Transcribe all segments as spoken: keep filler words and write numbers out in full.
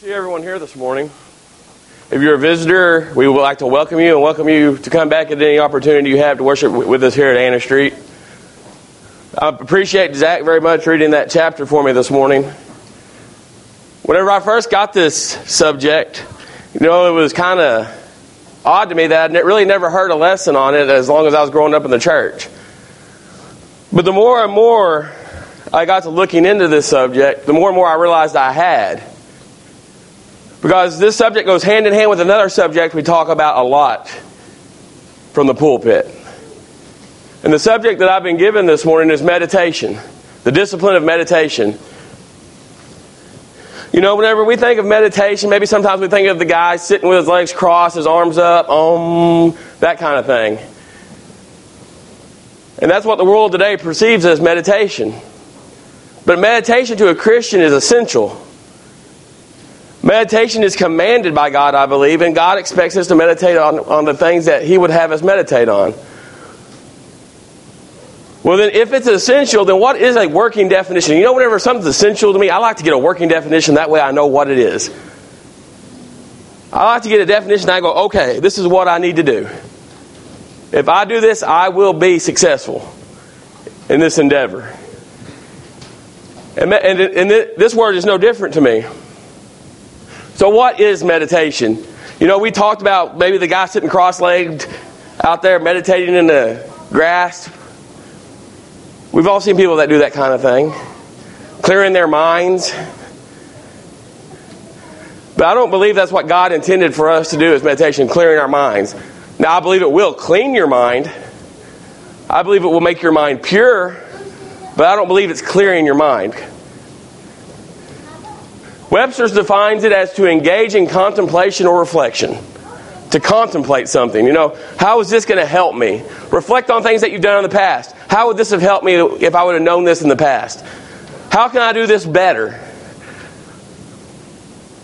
See everyone here this morning. If you're a visitor, we would like to welcome you and welcome you to come back at any opportunity you have to worship with us here at Anna Street. I appreciate Zach very much reading that chapter for me this morning. Whenever I first got this subject, you know, it was kind of odd to me that I'd really never heard a lesson on it as long as I was growing up in the church. But the more and more I got to looking into this subject, the more and more I realized I had. Because this subject goes hand in hand with another subject we talk about a lot from the pulpit. And the subject that I've been given this morning is meditation, the discipline of meditation. You know, whenever we think of meditation, maybe sometimes we think of the guy sitting with his legs crossed, his arms up, um, that kind of thing. And that's what the world today perceives as meditation. But meditation to a Christian is essential. Meditation is commanded by God, I believe, and God expects us to meditate on, on the things that He would have us meditate on. Well, then, if it's essential, then what is a working definition? You know, whenever something's essential to me, I like to get a working definition. That way I know what it is. I like to get a definition. I go, okay, this is what I need to do. If I do this, I will be successful in this endeavor. And, and, and this word is no different to me. So what is meditation? You know, we talked about maybe the guy sitting cross-legged out there meditating in the grass. We've all seen people that do that kind of thing, clearing their minds. But I don't believe that's what God intended for us to do is meditation, clearing our minds. Now, I believe it will clean your mind. I believe it will make your mind pure, but I don't believe it's clearing your mind. Webster's defines it as to engage in contemplation or reflection. To contemplate something. You know, how is this going to help me? Reflect on things that you've done in the past. How would this have helped me if I would have known this in the past? How can I do this better?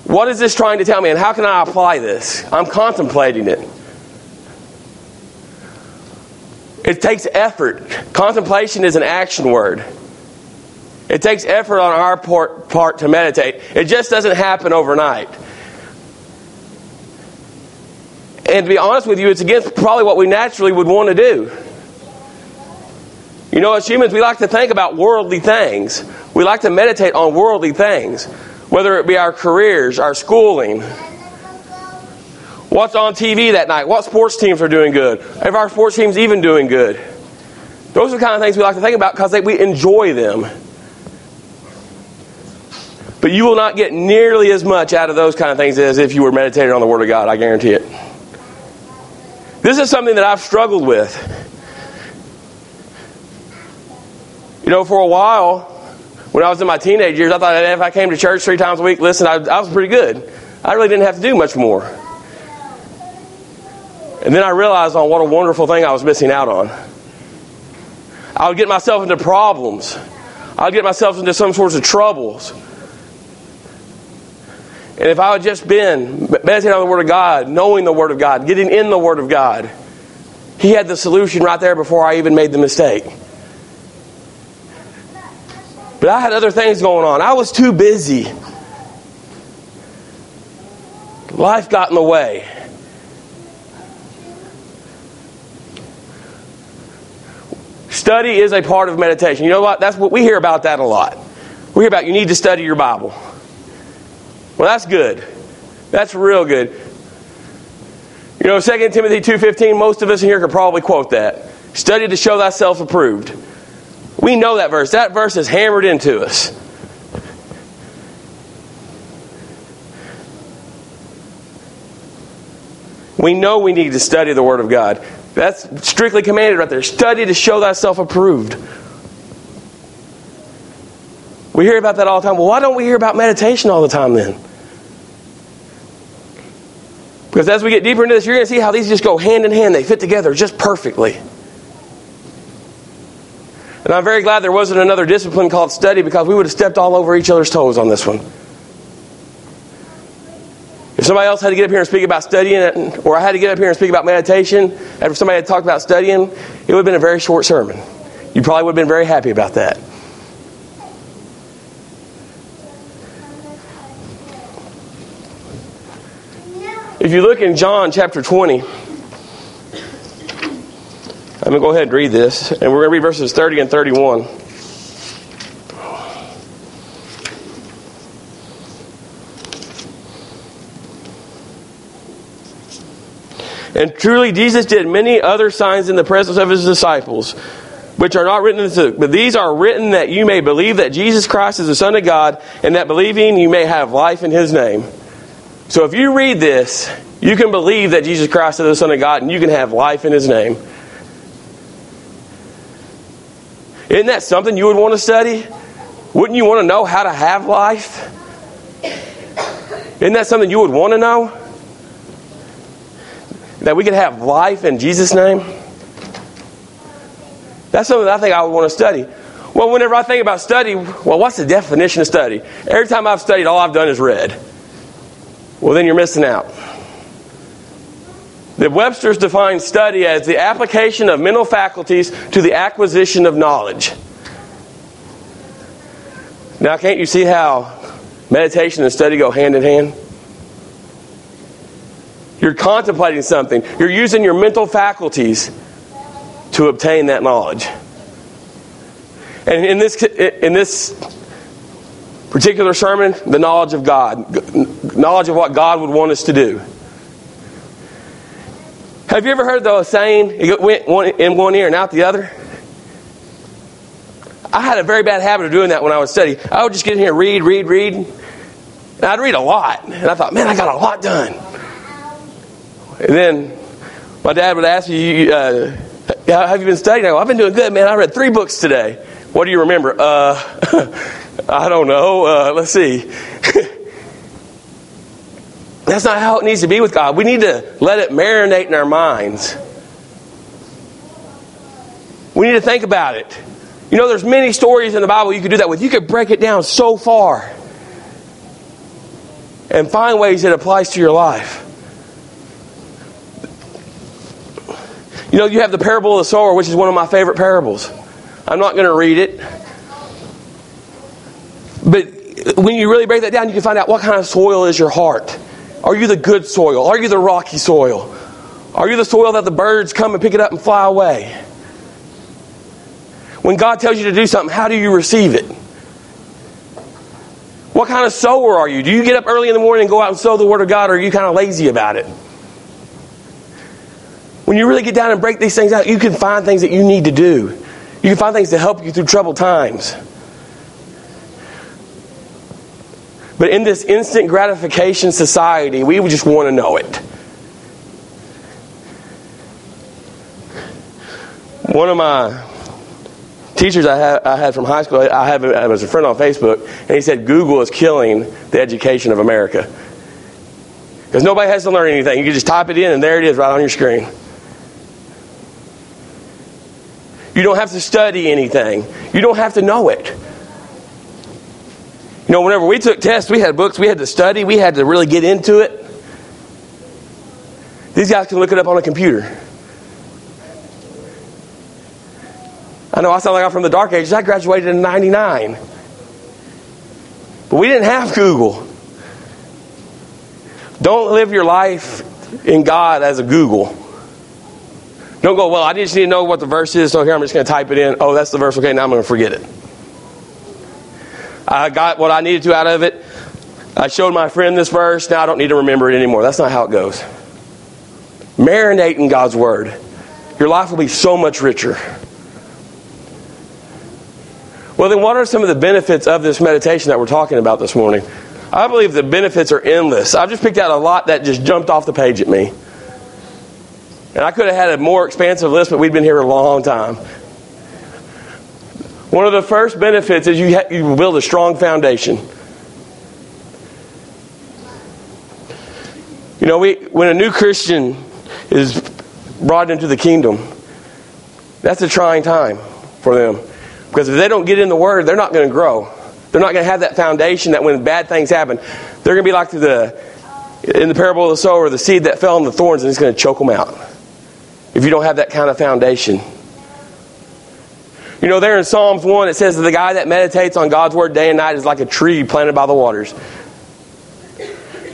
What is this trying to tell me and how can I apply this? I'm contemplating it. It takes effort. Contemplation is an action word. It takes effort on our part, part to meditate. It just doesn't happen overnight. And to be honest with you, it's against probably what we naturally would want to do. You know, as humans, we like to think about worldly things. We like to meditate on worldly things, whether it be our careers, our schooling, what's on T V that night, what sports teams are doing good, if our sports team's even doing good. Those are the kind of things we like to think about because we enjoy them. But you will not get nearly as much out of those kind of things as if you were meditating on the Word of God. I guarantee it. This is something that I've struggled with. You know, for a while, when I was in my teenage years, I thought if I came to church three times a week, listen, I, I was pretty good. I really didn't have to do much more. And then I realized on what a wonderful thing I was missing out on. I would get myself into problems. I would get myself into some sorts of troubles. And if I had just been meditating on the Word of God, knowing the Word of God, getting in the Word of God, He had the solution right there before I even made the mistake. But I had other things going on. I was too busy. Life got in the way. Study is a part of meditation. You know what? That's what we hear about that a lot. We hear about you need to study your Bible. Well, that's good. That's real good. You know, Second Timothy two fifteen, most of us in here could probably quote that. Study to show thyself approved. We know that verse. That verse is hammered into us. We know we need to study the Word of God. That's strictly commanded right there. Study to show thyself approved. We hear about that all the time. Well, why don't we hear about meditation all the time then? Because as we get deeper into this, you're going to see how these just go hand in hand. They fit together just perfectly. And I'm very glad there wasn't another discipline called study because we would have stepped all over each other's toes on this one. If somebody else had to get up here and speak about studying, or I had to get up here and speak about meditation, after somebody had talked about studying, it would have been a very short sermon. You probably would have been very happy about that. If you look in John chapter twenty, I'm going to go ahead and read this. And we're going to read verses thirty and thirty-one. And truly Jesus did many other signs in the presence of his disciples, which are not written in this book. But these are written that you may believe that Jesus Christ is the Son of God, and that believing you may have life in his name. So if you read this, you can believe that Jesus Christ is the Son of God, and you can have life in his name. Isn't that something you would want to study? Wouldn't you want to know how to have life? Isn't that something you would want to know? That we can have life in Jesus' name? That's something that I think I would want to study. Well, whenever I think about study, well, what's the definition of study? Every time I've studied, all I've done is read. Well, then you're missing out. The Webster's defines study as the application of mental faculties to the acquisition of knowledge. Now, can't you see how meditation and study go hand in hand? You're contemplating something. You're using your mental faculties to obtain that knowledge. And in this in this particular sermon, the knowledge of God. Knowledge of what God would want us to do. Have you ever heard the saying, it went in one ear and out the other? I had a very bad habit of doing that when I would study. I would just get in here and read, read, read. And I'd read a lot. And I thought, man, I got a lot done. And then my dad would ask me, uh, how have you been studying? I go, I've been doing good, man. I read three books today. What do you remember? Uh, I don't know. Uh, let's see. That's not how it needs to be with God. We need to let it marinate in our minds. We need to think about it. You know, there's many stories in the Bible you could do that with. You could break it down so far and find ways it applies to your life. You know, you have the parable of the sower, which is one of my favorite parables. I'm not going to read it. But when you really break that down, you can find out what kind of soil is your heart. Are you the good soil? Are you the rocky soil? Are you the soil that the birds come and pick it up and fly away? When God tells you to do something, how do you receive it? What kind of sower are you? Do you get up early in the morning and go out and sow the Word of God, or are you kind of lazy about it? When you really get down and break these things out, you can find things that you need to do. You can find things to help you through troubled times. But in this instant gratification society, we would just want to know it. One of my teachers I had, I had from high school, I had him as a friend on Facebook, and he said Google is killing the education of America. Because nobody has to learn anything. You can just type it in and there it is right on your screen. You don't have to study anything. You don't have to know it. You know, whenever we took tests, we had books, we had to study, we had to really get into it. These guys can look it up on a computer. I know I sound like I'm from the dark ages. I graduated in ninety-nine. But we didn't have Google. Don't live your life in God as a Google. Don't go, well, I just need to know what the verse is, so here I'm just going to type it in. Oh, that's the verse. Okay, now I'm going to forget it. I got what I needed to out of it. I showed my friend this verse. Now I don't need to remember it anymore. That's not how it goes. Marinate in God's Word. Your life will be so much richer. Well, then what are some of the benefits of this meditation that we're talking about this morning? I believe the benefits are endless. I've just picked out a lot that just jumped off the page at me. And I could have had a more expansive list, but we've been here a long time. One of the first benefits is you ha- you build a strong foundation. You know, we when a new Christian is brought into the kingdom, that's a trying time for them. Because if they don't get in the Word, they're not going to grow. They're not going to have that foundation that when bad things happen, they're going to be like the in the parable of the sower, the seed that fell on the thorns, and it's going to choke them out. If you don't have that kind of foundation. You know, there in Psalms one, it says that the guy that meditates on God's Word day and night is like a tree planted by the waters.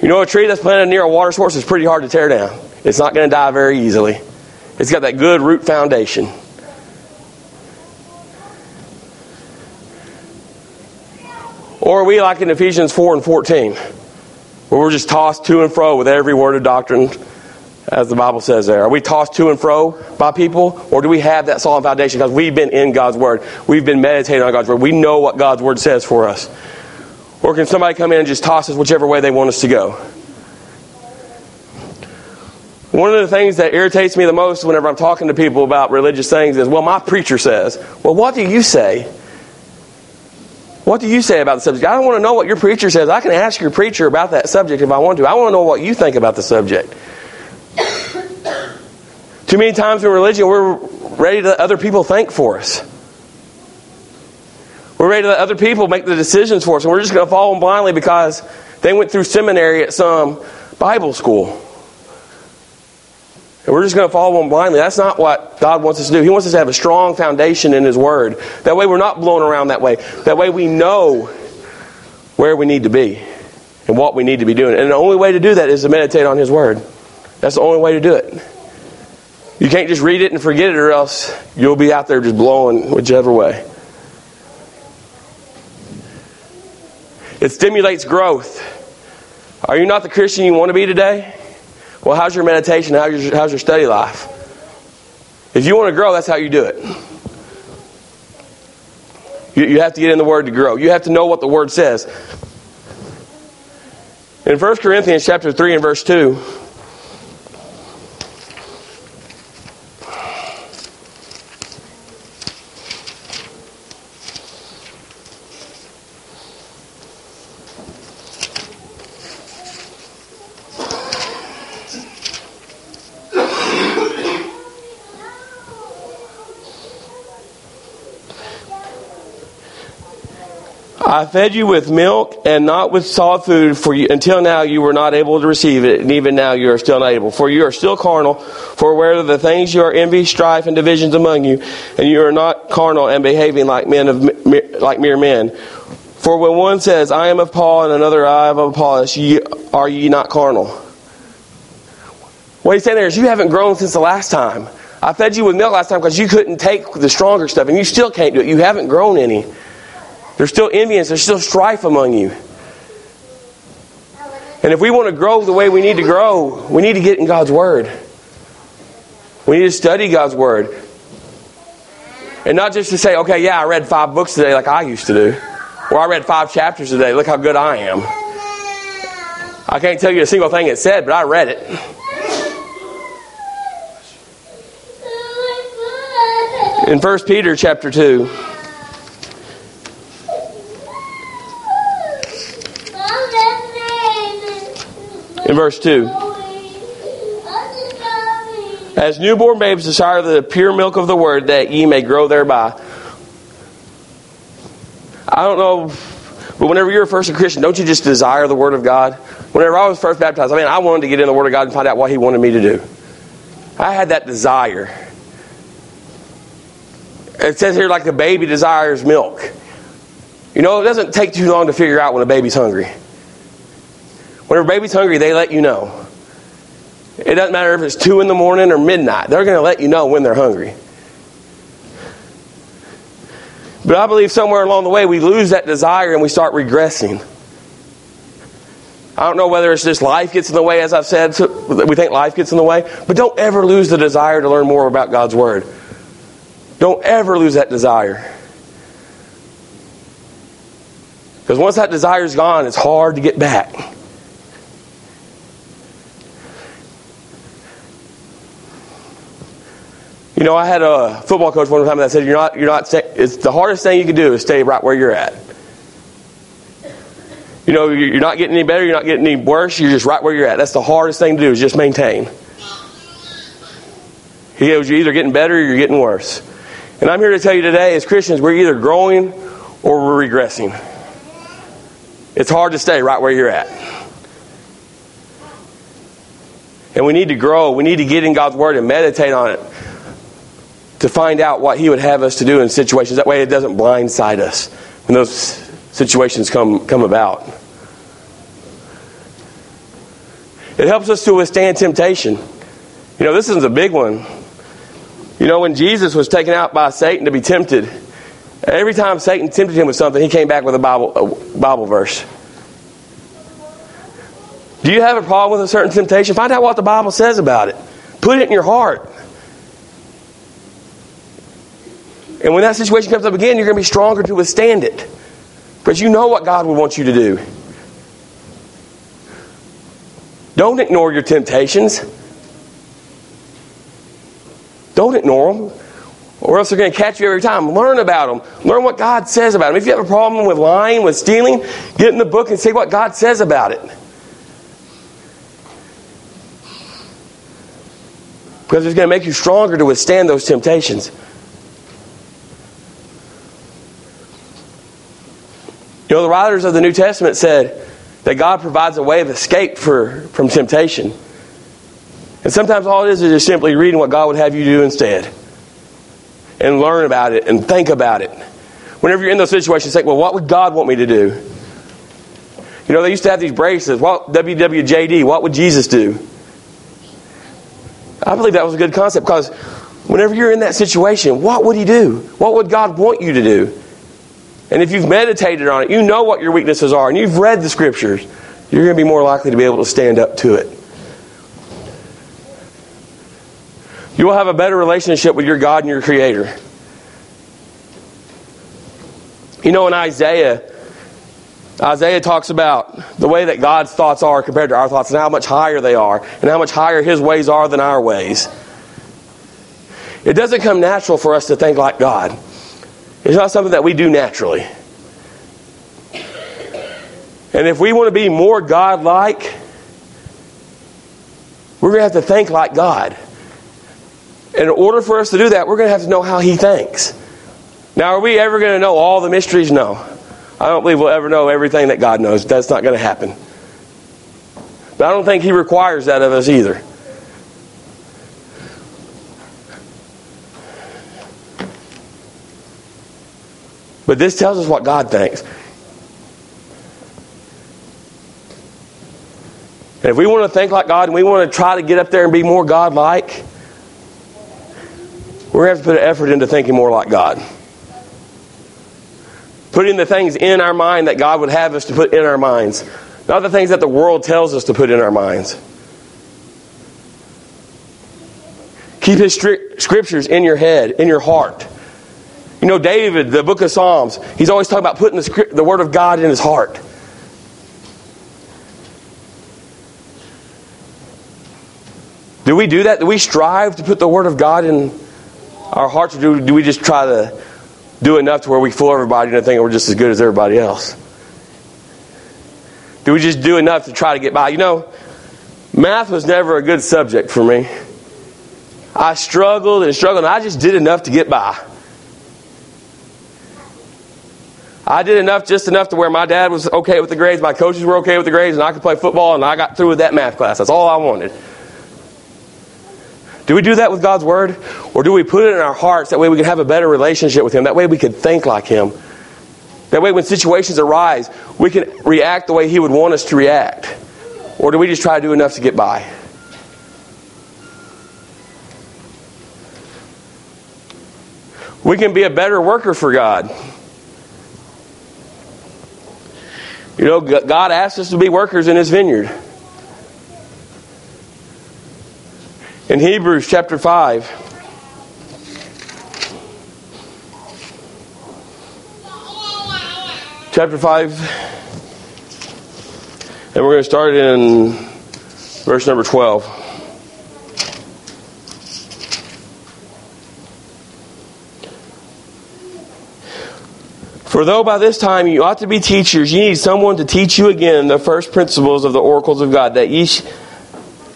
You know, a tree that's planted near a water source is pretty hard to tear down. It's not going to die very easily. It's got that good root foundation. Or are we like in Ephesians four and fourteen, where we're just tossed to and fro with every word of doctrine, as the Bible says there? Are we tossed to and fro by people? Or do we have that solid foundation because we've been in God's Word? We've been meditating on God's Word. We know what God's Word says for us. Or can somebody come in and just toss us whichever way they want us to go? One of the things that irritates me the most whenever I'm talking to people about religious things is, well, my preacher says. Well, what do you say? What do you say about the subject? I don't want to know what your preacher says. I can ask your preacher about that subject if I want to. I want to know what you think about the subject. Too many times in religion, we're ready to let other people think for us. We're ready to let other people make the decisions for us, and we're just going to follow them blindly because they went through seminary at some Bible school. And we're just going to follow them blindly. That's not what God wants us to do. He wants us to have a strong foundation in His Word. That way we're not blown around that way. That way we know where we need to be and what we need to be doing. And the only way to do that is to meditate on His Word. That's the only way to do it. You can't just read it and forget it, or else you'll be out there just blowing whichever way. It stimulates growth. Are you not the Christian you want to be today? Well, how's your meditation? How's your, how's your study life? If you want to grow, that's how you do it. You, you have to get in the Word to grow. You have to know what the Word says. In First Corinthians chapter three and verse two, I fed you with milk and not with solid food, for you, until now you were not able to receive it, and even now you are still not able. For you are still carnal, for where are the things you are envy, strife, and divisions among you, and you are not carnal and behaving like men of like mere men. For when one says, I am of Paul, and another, I am of Apollos, ye, are ye not carnal? What he's saying there is, you haven't grown since the last time. I fed you with milk last time because you couldn't take the stronger stuff, and you still can't do it. You haven't grown any. There's still envious. There's still strife among you. And if we want to grow the way we need to grow, we need to get in God's Word. We need to study God's Word. And not just to say, okay, yeah, I read five books today like I used to do. Or I read five chapters today. Look how good I am. I can't tell you a single thing it said, but I read it. In First Peter chapter two. In verse two, as newborn babes desire the pure milk of the Word, that ye may grow thereby. I don't know, but whenever you're first a Christian, don't you just desire the Word of God? Whenever I was first baptized, I mean, I wanted to get in the Word of God and find out what He wanted me to do. I had that desire. It says here, like the baby desires milk. You know, it doesn't take too long to figure out when a baby's hungry. Whenever baby's hungry, they let you know. It doesn't matter if it's two in the morning or midnight. They're going to let you know when they're hungry. But I believe somewhere along the way, we lose that desire and we start regressing. I don't know whether it's just life gets in the way, as I've said. So we think life gets in the way. But don't ever lose the desire to learn more about God's Word. Don't ever lose that desire. Because once that desire's gone, it's hard to get back. You know, I had a football coach one time that said, "You're not, you're not. It's the hardest thing you can do is stay right where you're at. You know, you're not getting any better. You're not getting any worse. You're just right where you're at. That's the hardest thing to do is just maintain. He goes, you're either getting better or you're getting worse. And I'm here to tell you today, as Christians, we're either growing or we're regressing. It's hard to stay right where you're at. And we need to grow. We need to get in God's Word and meditate on it, to find out what He would have us to do in situations. That way it doesn't blindside us when those situations come, come about. It helps us to withstand temptation. You know, this is a big one. You know, when Jesus was taken out by Satan to be tempted, every time Satan tempted him with something, he came back with a Bible, a Bible verse. Do you have a problem with a certain temptation? Find out what the Bible says about it. Put it in your heart. And when that situation comes up again, you're going to be stronger to withstand it. But you know what God would want you to do. Don't ignore your temptations. Don't ignore them. Or else they're going to catch you every time. Learn about them. Learn what God says about them. If you have a problem with lying, with stealing, get in the book and see what God says about it. Because it's going to make you stronger to withstand those temptations. You know, the writers of the New Testament said that God provides a way of escape for, from temptation. And sometimes all it is is just simply reading what God would have you do instead. And learn about it and think about it. Whenever you're in those situations, think, well, what would God want me to do? You know, they used to have these braces. What, W W J D, what would Jesus do? I believe that was a good concept because whenever you're in that situation, what would he do? What would God want you to do? And if you've meditated on it, you know what your weaknesses are, and you've read the Scriptures, you're going to be more likely to be able to stand up to it. You will have a better relationship with your God and your Creator. You know, in Isaiah, Isaiah talks about the way that God's thoughts are compared to our thoughts and how much higher they are and how much higher His ways are than our ways. It doesn't come natural for us to think like God. It's not something that we do naturally. And if we want to be more God-like, we're going to have to think like God. And in order for us to do that, we're going to have to know how He thinks. Now, are we ever going to know all the mysteries? No. I don't believe we'll ever know everything that God knows. That's not going to happen. But I don't think He requires that of us either. But this tells us what God thinks. And if we want to think like God and we want to try to get up there and be more God-like, we're going to have to put an effort into thinking more like God. Putting the things in our mind that God would have us to put in our minds. Not the things that the world tells us to put in our minds. Keep His Scriptures in your head, in your heart. You know, David, the book of Psalms, he's always talking about putting the, script, the Word of God in his heart. Do we do that? Do we strive to put the Word of God in our hearts? Or do, do we just try to do enough to where we fool everybody into thinking we're just as good as everybody else? Do we just do enough to try to get by? You know, math was never a good subject for me. I struggled and struggled, and I just did enough to get by. I did enough, just enough to where my dad was okay with the grades, my coaches were okay with the grades, and I could play football, and I got through with that math class. That's all I wanted. Do we do that with God's Word? Or do we put it in our hearts? That way we can have a better relationship with Him. That way we can think like Him. That way when situations arise, we can react the way He would want us to react. Or do we just try to do enough to get by? We can be a better worker for God. You know, God asks us to be workers in His vineyard. In Hebrews chapter five. Chapter five. And we're going to start in verse number twelve. For though by this time you ought to be teachers, ye need someone to teach you again the first principles of the oracles of God, that ye sh-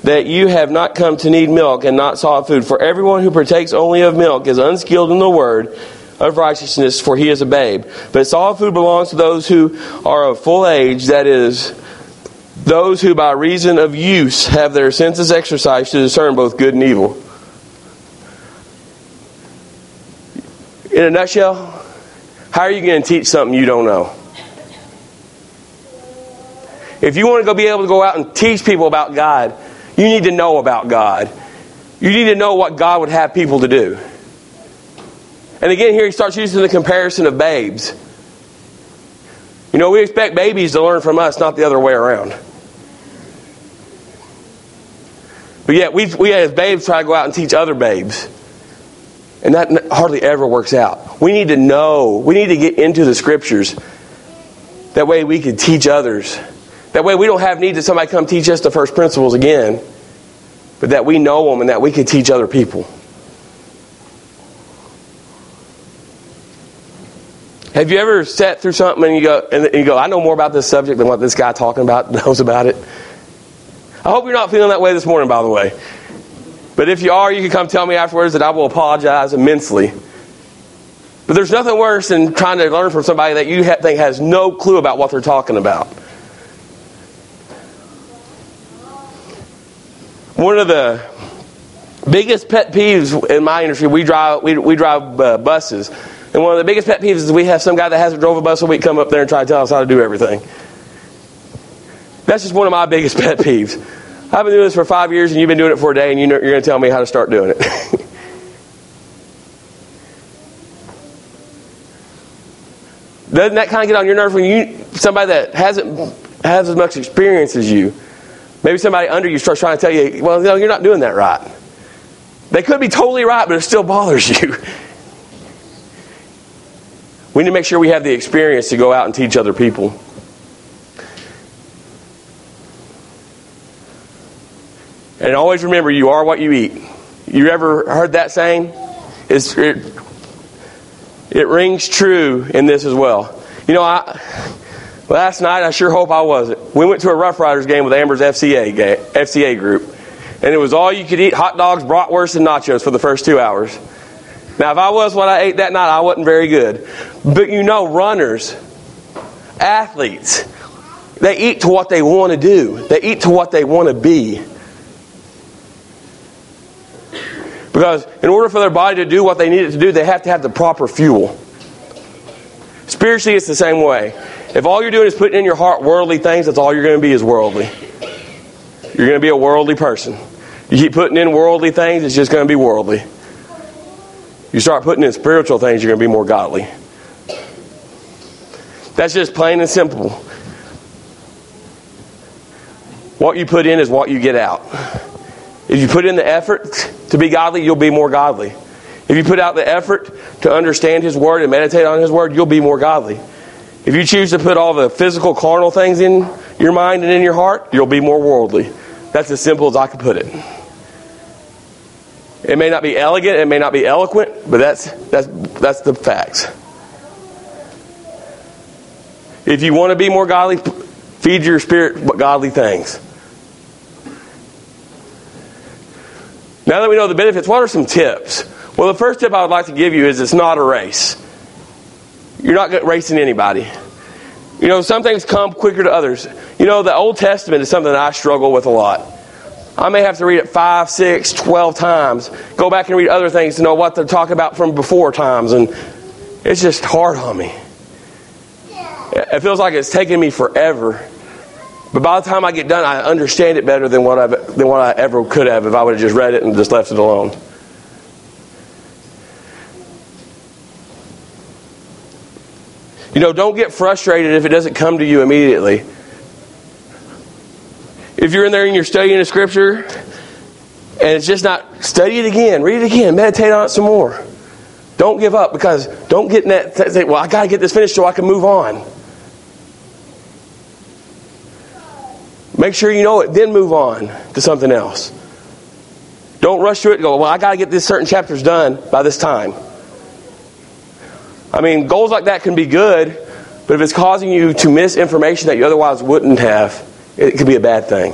that you have not come to need milk and not solid food. For everyone who partakes only of milk is unskilled in the word of righteousness, for he is a babe. But solid food belongs to those who are of full age, that is, those who by reason of use have their senses exercised to discern both good and evil. In a nutshell, how are you going to teach something you don't know? If you want to go be able to go out and teach people about God, you need to know about God. You need to know what God would have people to do. And again, here he starts using the comparison of babes. You know, we expect babies to learn from us, not the other way around. But yet, we we as babes try to go out and teach other babes. And that hardly ever works out. We need to know. We need to get into the Scriptures. That way we can teach others. That way we don't have need that somebody come teach us the first principles again. But that we know them and that we can teach other people. Have you ever sat through something and you go, and you go, I know more about this subject than what this guy talking about knows about it? I hope you're not feeling that way this morning, by the way. But if you are, you can come tell me afterwards that I will apologize immensely. But there's nothing worse than trying to learn from somebody that you think has no clue about what they're talking about. One of the biggest pet peeves in my industry, we drive we, we drive uh, buses. And one of the biggest pet peeves is we have some guy that hasn't drove a bus a week come up there and try to tell us how to do everything. That's just one of my biggest pet peeves. I've been doing this for five years and you've been doing it for a day and you know, you're going to tell me how to start doing it. Doesn't that kind of get on your nerves when you somebody that hasn't has as much experience as you, maybe somebody under you starts trying to tell you, well, no, you're not doing that right. They could be totally right, but it still bothers you. We need to make sure we have the experience to go out and teach other people. And always remember, you are what you eat. You ever heard that saying? It's, it, it rings true in this as well. You know, I, last night, I sure hope I wasn't. We went to a Rough Riders game with Amber's F C A, F C A group. And it was all you could eat, hot dogs, bratwurst, and nachos for the first two hours. Now, if I was what I ate that night, I wasn't very good. But you know, runners, athletes, they eat to what they want to do. They eat to what they want to be. Because in order for their body to do what they need it to do, they have to have the proper fuel. Spiritually, it's the same way. If all you're doing is putting in your heart worldly things, that's all you're going to be is worldly. You're going to be a worldly person. You keep putting in worldly things, it's just going to be worldly. You start putting in spiritual things, you're going to be more godly. That's just plain and simple. What you put in is what you get out. If you put in the effort to be godly, you'll be more godly. If you put out the effort to understand His Word and meditate on His Word, you'll be more godly. If you choose to put all the physical, carnal things in your mind and in your heart, you'll be more worldly. That's as simple as I can put it. It may not be elegant, it may not be eloquent, but that's that's that's the facts. If you want to be more godly, feed your spirit godly things. Now that we know the benefits, what are some tips? Well, the first tip I would like to give you is it's not a race. You're not racing anybody. You know, some things come quicker to others. You know, the Old Testament is something that I struggle with a lot. I may have to read it five, six, twelve times. Go back and read other things to know what they're talking about from before times. And it's just hard on me. It feels like it's taking me forever. But by the time I get done, I understand it better than what, I've, than what I ever could have if I would have just read it and just left it alone. You know, don't get frustrated if it doesn't come to you immediately. If you're in there and you're studying the Scripture and it's just not, study it again, read it again, meditate on it some more. Don't give up because don't get in that, say, well, I got to get this finished so I can move on. Make sure you know it, then move on to something else. Don't rush through it and go, well, I got to get this certain chapters done by this time. I mean, goals like that can be good, but if it's causing you to miss information that you otherwise wouldn't have, it could be a bad thing.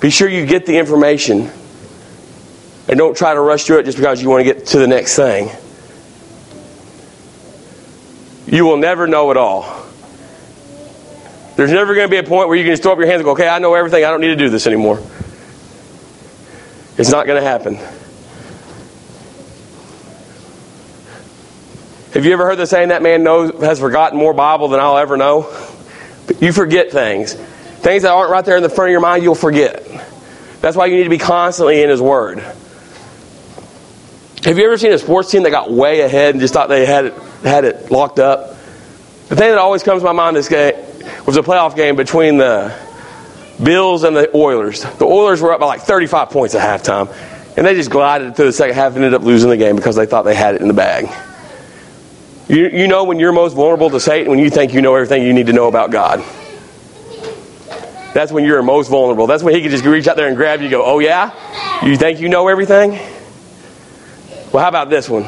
Be sure you get the information and don't try to rush through it just because you want to get to the next thing. You will never know it all. There's never going to be a point where you can just throw up your hands and go, okay, I know everything, I don't need to do this anymore. It's not going to happen. Have you ever heard the saying, that man knows, has forgotten more Bible than I'll ever know? You forget things. Things that aren't right there in the front of your mind, you'll forget. That's why you need to be constantly in His Word. Have you ever seen a sports team that got way ahead and just thought they had it, had it locked up? The thing that always comes to my mind this game was a playoff game between the Bills and the Oilers. The Oilers were up by like thirty-five points at halftime, and they just glided through the second half and ended up losing the game because they thought they had it in the bag. You, you know when you're most vulnerable to Satan, when you think you know everything you need to know about God. That's when you're most vulnerable. That's when he can just reach out there and grab you and go, oh yeah? You think you know everything? Well, how about this one?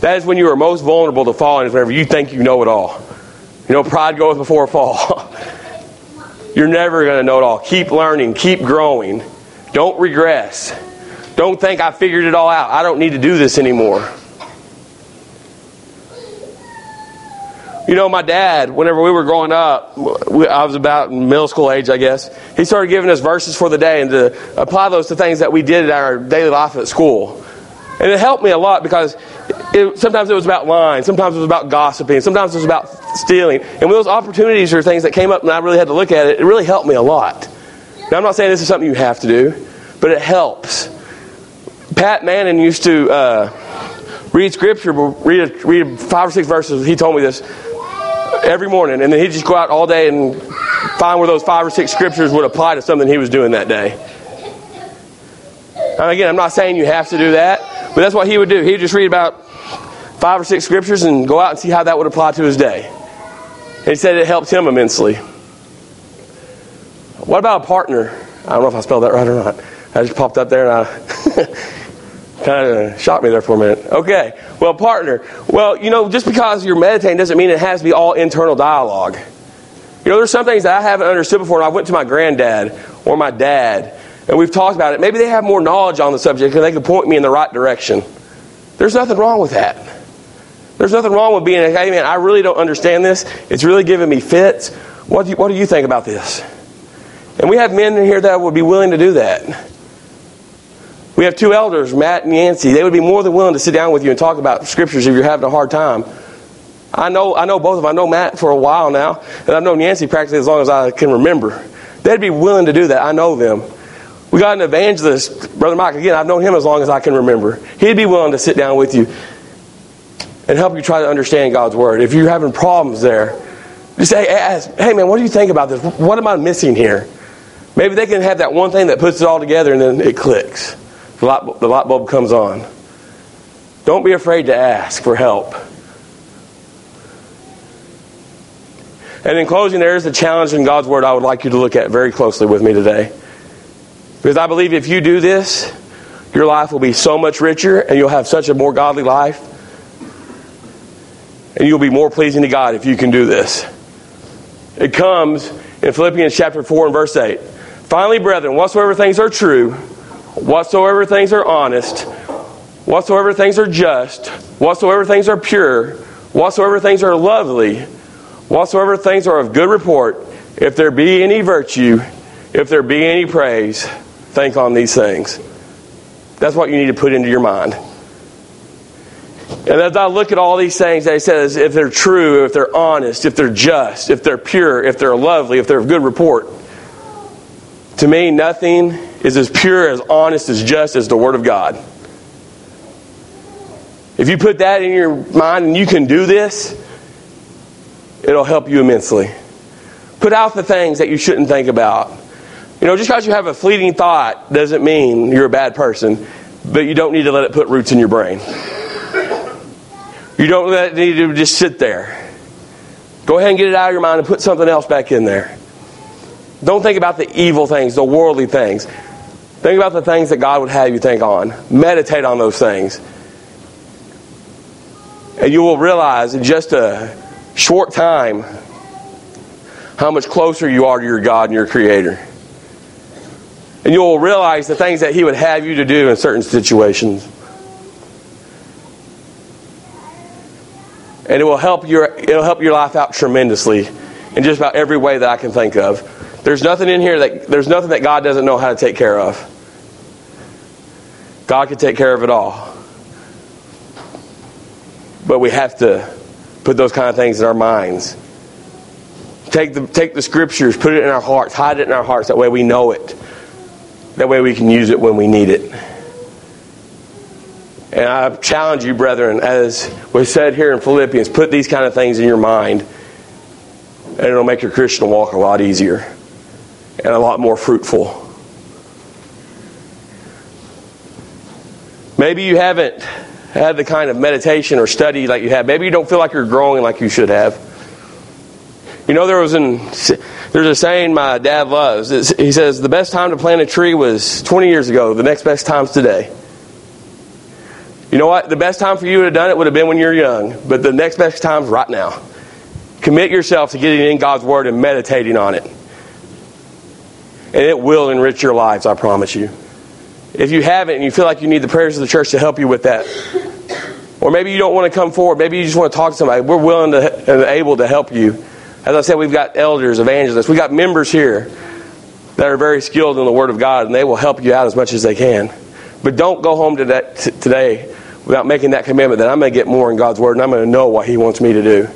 That is when you are most vulnerable to falling, is whenever you think you know it all. You know, pride goeth before a fall. You're never going to know it all. Keep learning. Keep growing. Don't regress. Don't think I figured it all out. I don't need to do this anymore. You know, my dad, whenever we were growing up, I was about middle school age, I guess, he started giving us verses for the day and to apply those to things that we did in our daily life at school. And it helped me a lot because it, sometimes it was about lying, sometimes it was about gossiping, sometimes it was about stealing. And when those opportunities or things that came up and I really had to look at it, it really helped me a lot. Now, I'm not saying this is something you have to do, but it helps. Pat Manning used to uh, read scripture, read, read five or six verses. He told me this every morning, and then he'd just go out all day and find where those five or six scriptures would apply to something he was doing that day. And again, I'm not saying you have to do that, but that's what he would do. He'd just read about five or six scriptures and go out and see how that would apply to his day. And he said it helped him immensely. What about a partner? I don't know if I spelled that right or not. I just popped up there and I... kind of shocked me there for a minute. Okay, well, partner. Well, you know, just because you're meditating doesn't mean it has to be all internal dialogue. You know, there's some things that I haven't understood before, and I went to my granddad or my dad, and we've talked about it. Maybe they have more knowledge on the subject, and they can point me in the right direction. There's nothing wrong with that. There's nothing wrong with being, hey, man, I really don't understand this. It's really giving me fits. What do you, what do you think about this? And we have men in here that would be willing to do that. We have two elders, Matt and Yancy. They would be more than willing to sit down with you and talk about scriptures if you're having a hard time. I know I know both of them. I know Matt for a while now, and I've known Yancy practically as long as I can remember. They'd be willing to do that. I know them. We got an evangelist, Brother Mike. Again, I've known him as long as I can remember. He'd be willing to sit down with you and help you try to understand God's Word. If you're having problems there, just say, ask, hey, man, what do you think about this? What am I missing here? Maybe they can have that one thing that puts it all together and then it clicks. The light, bulb, the light bulb comes on. Don't be afraid to ask for help. And in closing, there is a challenge in God's Word I would like you to look at very closely with me today. Because I believe if you do this, your life will be so much richer and you'll have such a more godly life. And you'll be more pleasing to God if you can do this. It comes in Philippians chapter four and verse eight. Finally, brethren, whatsoever things are true, whatsoever things are honest, whatsoever things are just, whatsoever things are pure, whatsoever things are lovely, whatsoever things are of good report, if there be any virtue, if there be any praise, think on these things. That's what you need to put into your mind. And as I look at all these things that he says, if they're true, if they're honest, if they're just, if they're pure, if they're lovely, if they're of good report, to me, nothing is as pure, as honest, as just as the Word of God. If you put that in your mind and you can do this, it'll help you immensely. Put out the things that you shouldn't think about. You know, just because you have a fleeting thought doesn't mean you're a bad person, but you don't need to let it put roots in your brain. You don't let it need to just sit there. Go ahead and get it out of your mind and put something else back in there. Don't think about the evil things, the worldly things. Think about the things that God would have you think on. Meditate on those things. And you will realize in just a short time how much closer you are to your God and your Creator. And you will realize the things that He would have you to do in certain situations. And it will help your, it'll help your life out tremendously in just about every way that I can think of. There's nothing in here that there's nothing that God doesn't know how to take care of. God can take care of it all. But we have to put those kind of things in our minds. Take the, take the scriptures, put it in our hearts, hide it in our hearts. That way we know it. That way we can use it when we need it. And I challenge you, brethren, as we said here in Philippians, put these kind of things in your mind, and it'll make your Christian walk a lot easier and a lot more fruitful. Maybe you haven't had the kind of meditation or study like you have. Maybe you don't feel like you're growing like you should have. You know, there was an there's a saying my dad loves. It's, he says, the best time to plant a tree was twenty years ago. The next best time's today. You know what? The best time for you to have done it would have been when you were young. But the next best time's right now. Commit yourself to getting in God's Word and meditating on it. And it will enrich your lives, I promise you. If you haven't and you feel like you need the prayers of the church to help you with that, or maybe you don't want to come forward, maybe you just want to talk to somebody, we're willing to, and able to help you. As I said, we've got elders, evangelists, we've got members here that are very skilled in the Word of God, and they will help you out as much as they can. But don't go home to that t- today without making that commitment that I'm going to get more in God's Word and I'm going to know what He wants me to do.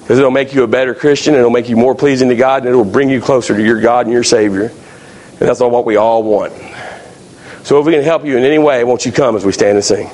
Because it'll make you a better Christian, it'll make you more pleasing to God, and it'll bring you closer to your God and your Savior. And that's all what we all want. So if we can help you in any way, won't you come as we stand and sing?